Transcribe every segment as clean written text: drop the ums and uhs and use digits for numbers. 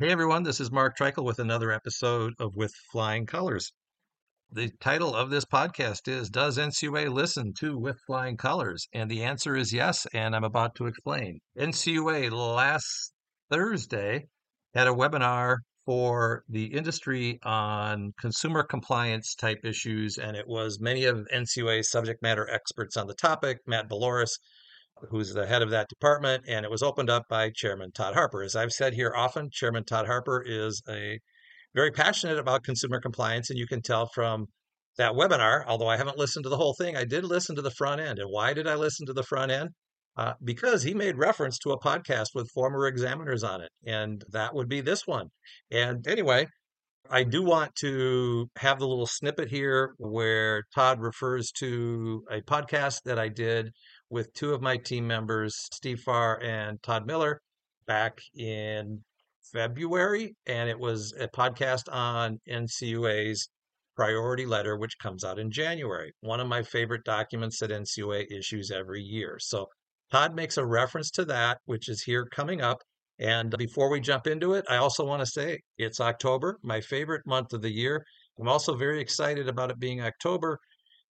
Hey everyone, this is Mark Treichel with another episode of With Flying Colors. The title of this podcast is, Does NCUA Listen to With Flying Colors? And the answer is yes, and I'm about to explain. NCUA last Thursday had a webinar for the industry on consumer compliance type issues, and it was many of NCUA's subject matter experts on the topic, Matt Dolores, who's the head of that department, and it was opened up by Chairman Todd Harper. As I've said here often, Chairman Todd Harper is very passionate about consumer compliance, and you can tell from that webinar, although I haven't listened to the whole thing, I did listen to the front end. And why did I listen to the front end? Because he made reference to a podcast with former examiners on it, and that would be this one. And anyway, I do want to have the little snippet here where Todd refers to a podcast that I did with two of my team members, Steve Farr and Todd Miller, back in February, and it was a podcast on NCUA's priority letter, which comes out in January, one of my favorite documents that NCUA issues every year. So Todd makes a reference to that, which is here coming up. And before we jump into it, I also want to say it's October, my favorite month of the year. I'm also very excited about it being October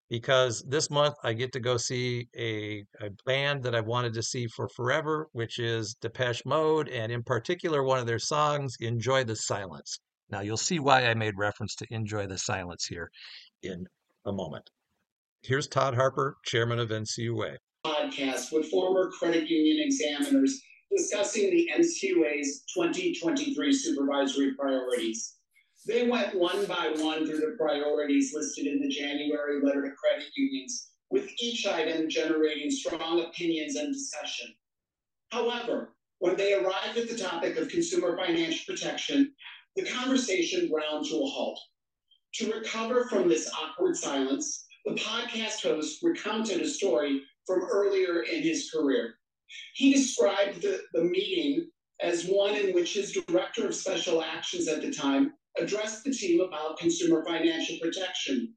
because this month I get to go see a band that I've wanted to see for forever, which is Depeche Mode, and in particular, one of their songs, Enjoy the Silence. Now, you'll see why I made reference to Enjoy the Silence here in a moment. Here's Todd Harper, chairman of NCUA. Podcast with former credit union examiners discussing the NCUA's 2023 supervisory priorities. They went one by one through the priorities listed in the January letter to credit unions, with each item generating strong opinions and discussion. However, when they arrived at the topic of consumer financial protection, the conversation ground to a halt. To recover from this awkward silence, the podcast host recounted a story from earlier in his career. He described the meeting as one in which his director of special actions at the time addressed the team about consumer financial protection,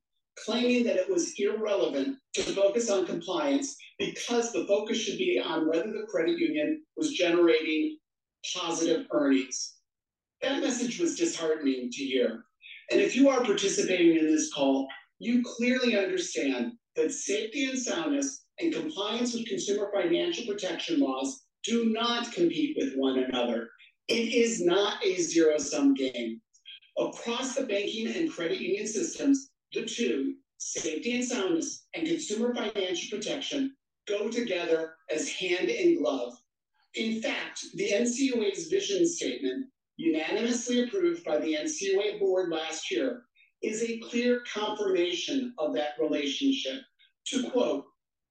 claiming that it was irrelevant to focus on compliance because the focus should be on whether the credit union was generating positive earnings. That message was disheartening to hear. And if you are participating in this call, you clearly understand that safety and soundness and compliance with consumer financial protection laws do not compete with one another. It is not a zero-sum game. Across the banking and credit union systems, the two, safety and soundness and consumer financial protection, go together as hand in glove. In fact, the NCUA's vision statement, unanimously approved by the NCUA board last year, is a clear confirmation of that relationship. To quote,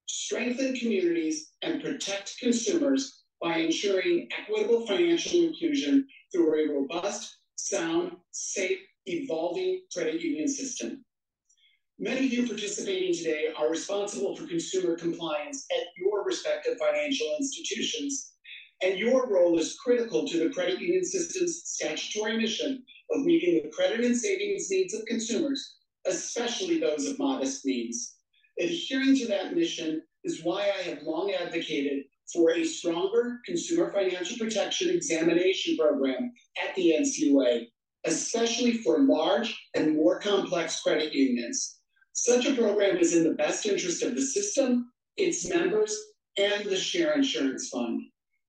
strengthen communities and protect consumers by ensuring equitable financial inclusion through a robust, sound, safe, evolving credit union system. Many of you participating today are responsible for consumer compliance at your respective financial institutions, and your role is critical to the credit union system's statutory mission of meeting the credit and savings needs of consumers, especially those of modest means. Adhering to that mission is why I have long advocated for a stronger consumer financial protection examination program at the NCUA, especially for large and more complex credit unions. Such a program is in the best interest of the system, its members, and the Share Insurance Fund.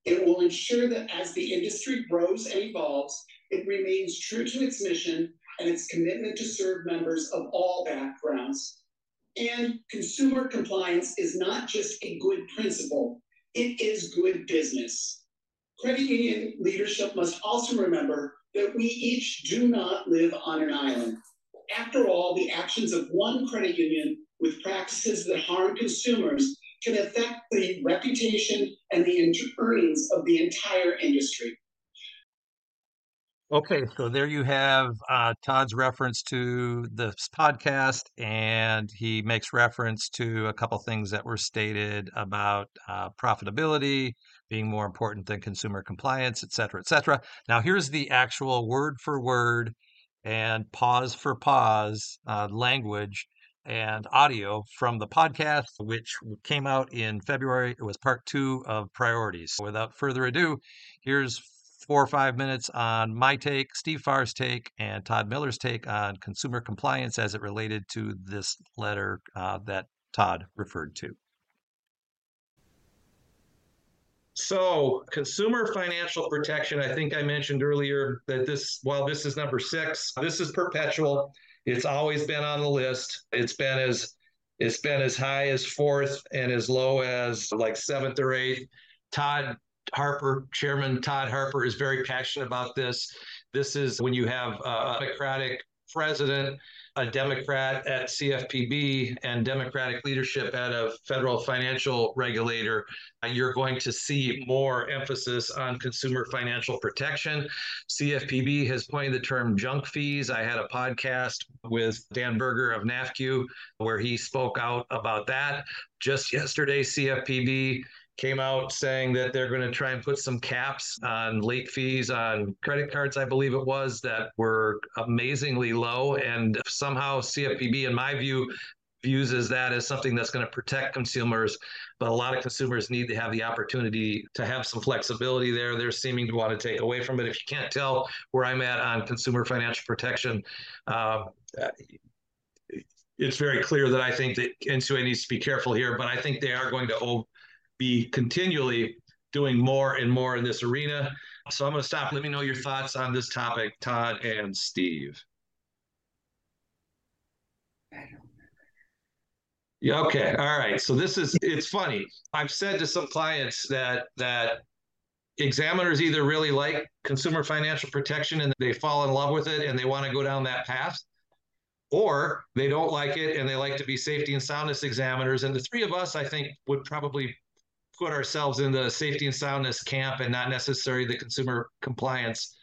It will ensure that as the industry grows and evolves, it remains true to its mission and its commitment to serve members of all backgrounds. And consumer compliance is not just a good principle, it is good business. Credit union leadership must also remember that we each do not live on an island. After all, the actions of one credit union with practices that harm consumers can affect the reputation and the earnings of the entire industry. Okay, so there you have Todd's reference to this podcast, and he makes reference to a couple things that were stated about profitability being more important than consumer compliance, et cetera, et cetera. Now, here's the actual word for word and pause for pause language and audio from the podcast, which came out in February. It was part 2 of Priorities. Without further ado, here's 4 or 5 minutes on my take, Steve Farr's take, and Todd Miller's take on consumer compliance as it related to this letter that Todd referred to. So, consumer financial protection, I think I mentioned earlier that this, while this is number 6, this is perpetual. It's always been on the list. It's been as high as 4th and as low as like 7th or 8th. Todd Harper, Chairman Todd Harper, is very passionate about this. This is when you have a Democratic president, a Democrat at CFPB, and Democratic leadership at a federal financial regulator, you're going to see more emphasis on consumer financial protection. CFPB has coined the term junk fees. I had a podcast with Dan Berger of NAFCU where he spoke out about that. Just yesterday, CFPB came out saying that they're going to try and put some caps on late fees on credit cards, I believe it was, that were amazingly low. And somehow CFPB, in my view, views that as something that's going to protect consumers. But a lot of consumers need to have the opportunity to have some flexibility there. They're seeming to want to take away from it. If you can't tell where I'm at on consumer financial protection, it's very clear that I think that NCUA needs to be careful here, but I think they are going to be continually doing more and more in this arena. So I'm going to stop. Let me know your thoughts on this topic, Todd and Steve. Yeah, okay. All right. So this is, it's funny. I've said to some clients that examiners either really like consumer financial protection and they fall in love with it and they want to go down that path, or they don't like it and they like to be safety and soundness examiners. And the three of us, I think, would probably put ourselves in the safety and soundness camp and not necessarily the consumer compliance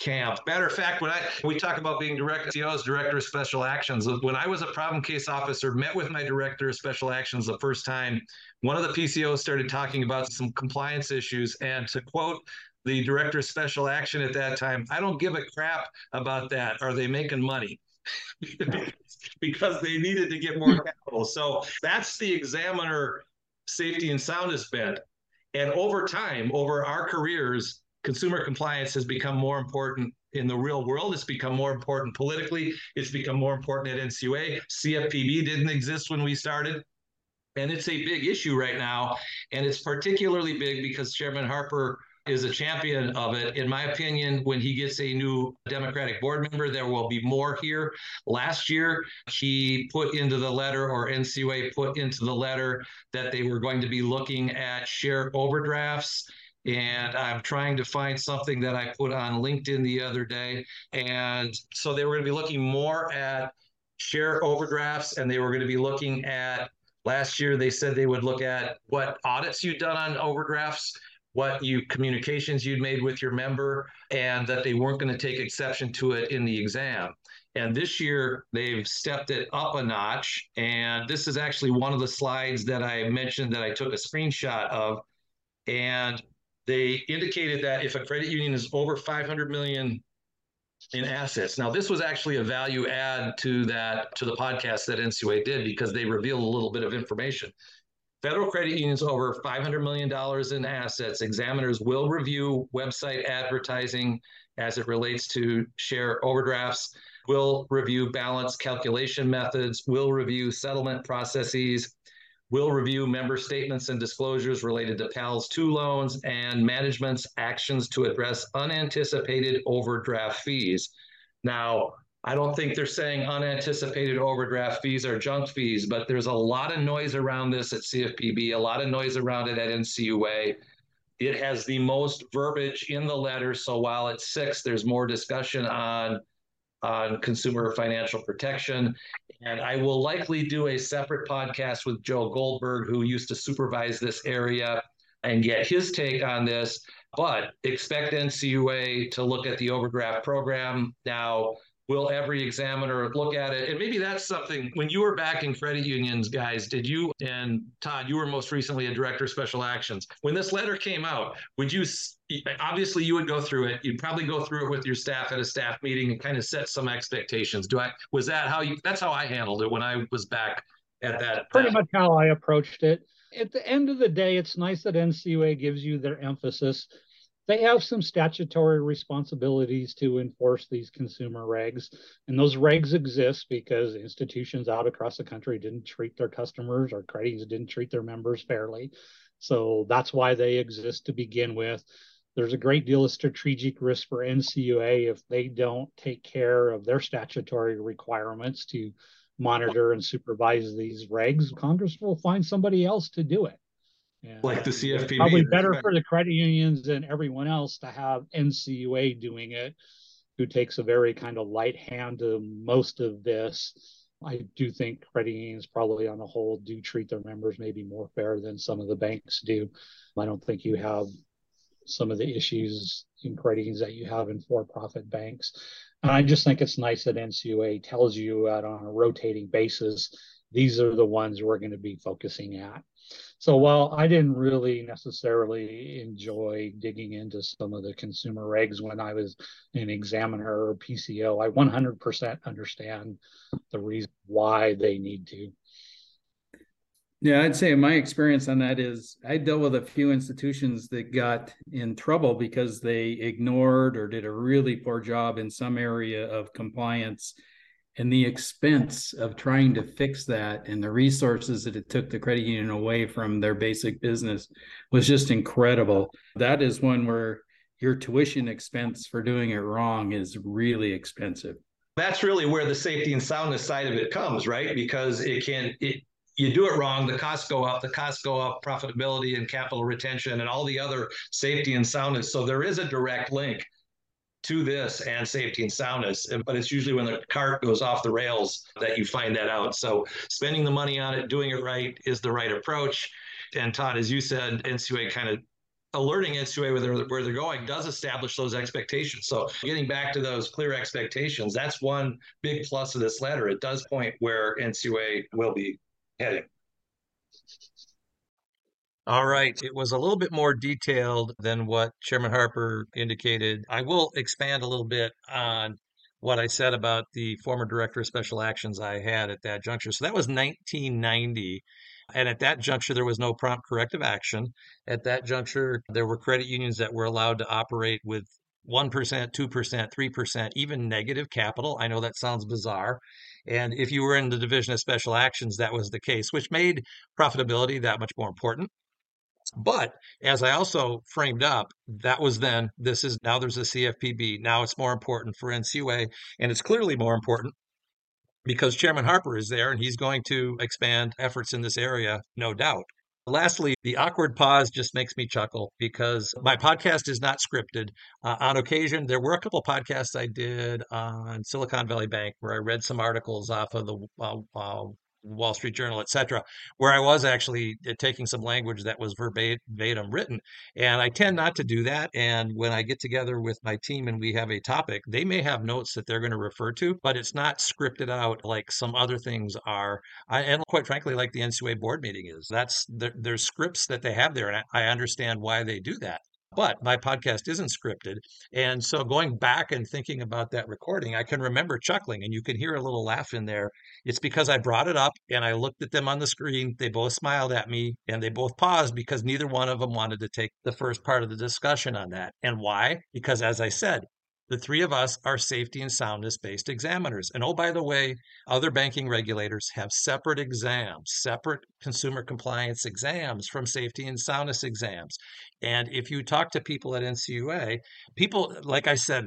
camp. Matter of fact, when we talk about being DOs, Director of Special Actions, when I was a problem case officer, met with my Director of Special Actions the first time, one of the PCOs started talking about some compliance issues. And to quote the Director of Special Action at that time, "I don't give a crap about that. Are they making money?" Because they needed to get more capital. So that's the examiner safety and soundness bent. And over time, over our careers, consumer compliance has become more important in the real world. It's become more important politically. It's become more important at NCUA. CFPB didn't exist when we started. And it's a big issue right now. And it's particularly big because Chairman Harper is a champion of it. In my opinion, when he gets a new Democratic board member, there will be more here. Last year, he put into the letter, or NCUA put into the letter, that they were going to be looking at shared overdrafts. And I'm trying to find something that I put on LinkedIn the other day. And so they were going to be looking more at shared overdrafts, and they were going to be looking at, last year, they said they would look at what audits you've done on overdrafts, what communications you'd made with your member, and that they weren't going to take exception to it in the exam. And this year, they've stepped it up a notch. And this is actually one of the slides that I mentioned that I took a screenshot of. And they indicated that if a credit union is over $500 million in assets. Now, this was actually a value add to the podcast that NCUA did, because they revealed a little bit of information. Federal credit unions over $500 million in assets, examiners will review website advertising as it relates to share overdrafts, will review balance calculation methods, will review settlement processes, will review member statements and disclosures related to PALS II loans, and management's actions to address unanticipated overdraft fees. Now, I don't think they're saying unanticipated overdraft fees are junk fees, but there's a lot of noise around this at CFPB, a lot of noise around it at NCUA. It has the most verbiage in the letter, so while it's 6, there's more discussion on on consumer financial protection. And I will likely do a separate podcast with Joe Goldberg, who used to supervise this area, and get his take on this. But expect NCUA to look at the overdraft program. Now, will every examiner look at it? And maybe that's something, when you were back in credit unions, guys, did you, and Todd, you were most recently a director of special actions. When this letter came out, would you, obviously you would go through it. You'd probably go through it with your staff at a staff meeting and kind of set some expectations. Was that how you, that's how I handled it when I was back at that. Pretty much how I approached it. At the end of the day, it's nice that NCUA gives you their emphasis. They have some statutory responsibilities to enforce these consumer regs, and those regs exist because institutions out across the country didn't treat their customers, or credit unions didn't treat their members fairly. So that's why they exist to begin with. There's a great deal of strategic risk for NCUA if they don't take care of their statutory requirements to monitor and supervise these regs. Congress will find somebody else to do it. Yeah. Like the CFPB. Probably better for the credit unions and everyone else to have NCUA doing it, who takes a very kind of light hand to most of this. I do think credit unions probably on the whole do treat their members maybe more fair than some of the banks do. I don't think you have some of the issues in credit unions that you have in for-profit banks. And I just think it's nice that NCUA tells you out on a rotating basis, these are the ones we're going to be focusing at. So while I didn't really necessarily enjoy digging into some of the consumer regs when I was an examiner or PCO, I 100% understand the reason why they need to. Yeah, I'd say my experience on that is I dealt with a few institutions that got in trouble because they ignored or did a really poor job in some area of compliance. And the expense of trying to fix that and the resources that it took the credit union away from their basic business was just incredible. That is one where your tuition expense for doing it wrong is really expensive. That's really where the safety and soundness side of it comes, right? Because you do it wrong, the costs go up, profitability and capital retention and all the other safety and soundness. So there is a direct link to this and safety and soundness, but it's usually when the cart goes off the rails that you find that out. So spending the money on it, doing it right is the right approach. And Todd, as you said, NCUA kind of alerting NCUA where they're going does establish those expectations. So getting back to those clear expectations, that's one big plus of this letter. It does point where NCUA will be heading. All right. It was a little bit more detailed than what Chairman Harper indicated. I will expand a little bit on what I said about the former director of special actions I had at that juncture. So that was 1990. And at that juncture, there was no prompt corrective action. At that juncture, there were credit unions that were allowed to operate with 1%, 2%, 3%, even negative capital. I know that sounds bizarre. And if you were in the Division of Special Actions, that was the case, which made profitability that much more important. But as I also framed up, that was then, this is now there's a CFPB. Now it's more important for NCUA, and it's clearly more important because Chairman Harper is there and he's going to expand efforts in this area, no doubt. Lastly, the awkward pause just makes me chuckle because my podcast is not scripted. On occasion, there were a couple of podcasts I did on Silicon Valley Bank where I read some articles off of the Wall Street Journal, et cetera, where I was actually taking some language that was verbatim written. And I tend not to do that. And when I get together with my team and we have a topic, they may have notes that they're going to refer to, but it's not scripted out like some other things are. And quite frankly, like the NCUA board meeting is. There's scripts that they have there. And I understand why they do that. But my podcast isn't scripted. And so going back and thinking about that recording, I can remember chuckling, and you can hear a little laugh in there. It's because I brought it up and I looked at them on the screen. They both smiled at me and they both paused because neither one of them wanted to take the first part of the discussion on that. And why? Because as I said, the three of us are safety and soundness-based examiners. And oh, by the way, other banking regulators have separate exams, separate consumer compliance exams from safety and soundness exams. And if you talk to people at NCUA, people, like I said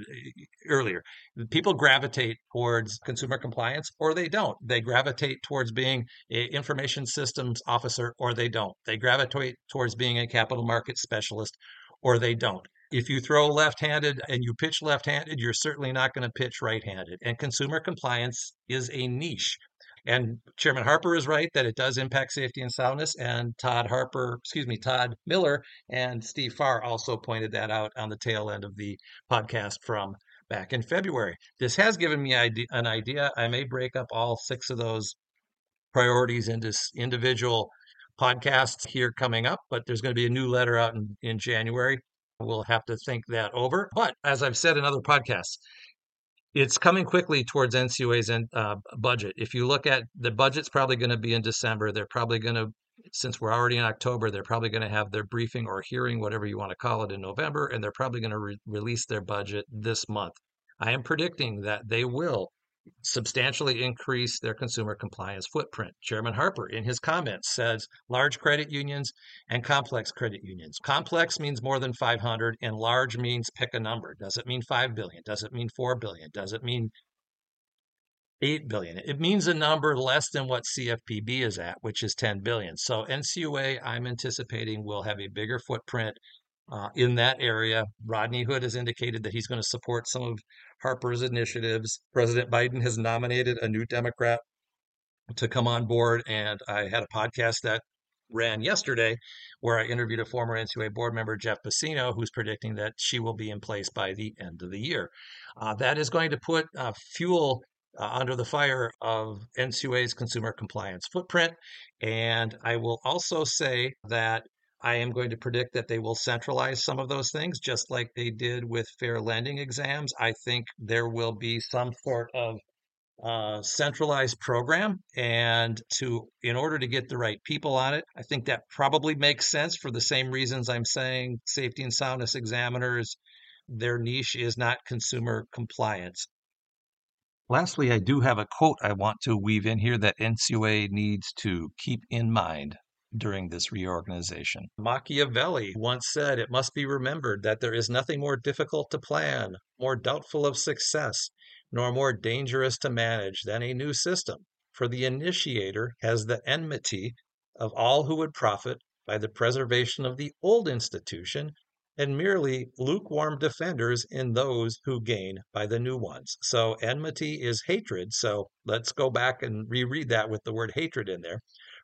earlier, people gravitate towards consumer compliance or they don't. They gravitate towards being an information systems officer or they don't. They gravitate towards being a capital market specialist or they don't. If you throw left-handed and you pitch left-handed, you're certainly not going to pitch right-handed. And consumer compliance is a niche. And Chairman Harper is right that it does impact safety and soundness. And Todd Miller and Steve Farr also pointed that out on the tail end of the podcast from back in February. This has given me an idea. I may break up all six of those priorities into individual podcasts here coming up, but there's going to be a new letter out in January. We'll have to think that over. But as I've said in other podcasts, it's coming quickly towards NCUA's budget. If you look at the budget's probably going to be in December. They're probably going to, since we're already in October, they're probably going to have their briefing or hearing, whatever you want to call it, in November, and they're probably going to release their budget this month. I am predicting that they will substantially increase their consumer compliance footprint. Chairman Harper, in his comments, says large credit unions and complex credit unions. Complex means more than 500, and large means pick a number. Does it mean 5 billion? Does it mean 4 billion? Does it mean 8 billion? It means a number less than what CFPB is at, which is 10 billion. So NCUA, I'm anticipating, will have a bigger footprint in that area. Rodney Hood has indicated that he's going to support some of Harper's initiatives. President Biden has nominated a new Democrat to come on board. And I had a podcast that ran yesterday where I interviewed a former NCUA board member, Jeff Pacino, who's predicting that she will be in place by the end of the year. That is going to put fuel under the fire of NCUA's consumer compliance footprint. And I will also say that I am going to predict that they will centralize some of those things, just like they did with fair lending exams. I think there will be some sort of centralized program, and in order to get the right people on it, I think that probably makes sense for the same reasons I'm saying safety and soundness examiners, their niche is not consumer compliance. Lastly, I do have a quote I want to weave in here that NCUA needs to keep in mind during this reorganization. Machiavelli once said, "It must be remembered that there is nothing more difficult to plan, more doubtful of success, nor more dangerous to manage than a new system. For the initiator has the enmity of all who would profit by the preservation of the old institution, and merely lukewarm defenders in those who gain by the new ones." So enmity is hatred. So let's go back and reread that with the word hatred in there.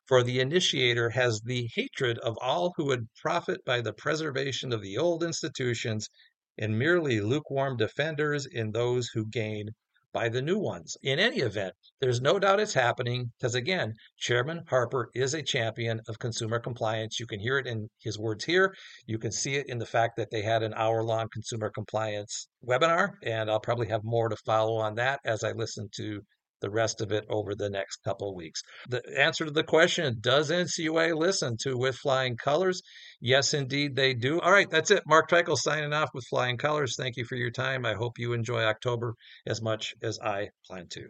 "For the initiator has the hatred of all who would profit by the preservation of the old institutions, and merely lukewarm defenders in those who gain by the new ones." In any event, there's no doubt it's happening because, again, Chairman Harper is a champion of consumer compliance. You can hear it in his words here. You can see it in the fact that they had an hour-long consumer compliance webinar, and I'll probably have more to follow on that as I listen to the rest of it over the next couple of weeks. The answer to the question, does NCUA listen to With Flying Colors? Yes, indeed they do. All right, that's it. Mark Treichel signing off with Flying Colors. Thank you for your time. I hope you enjoy October as much as I plan to.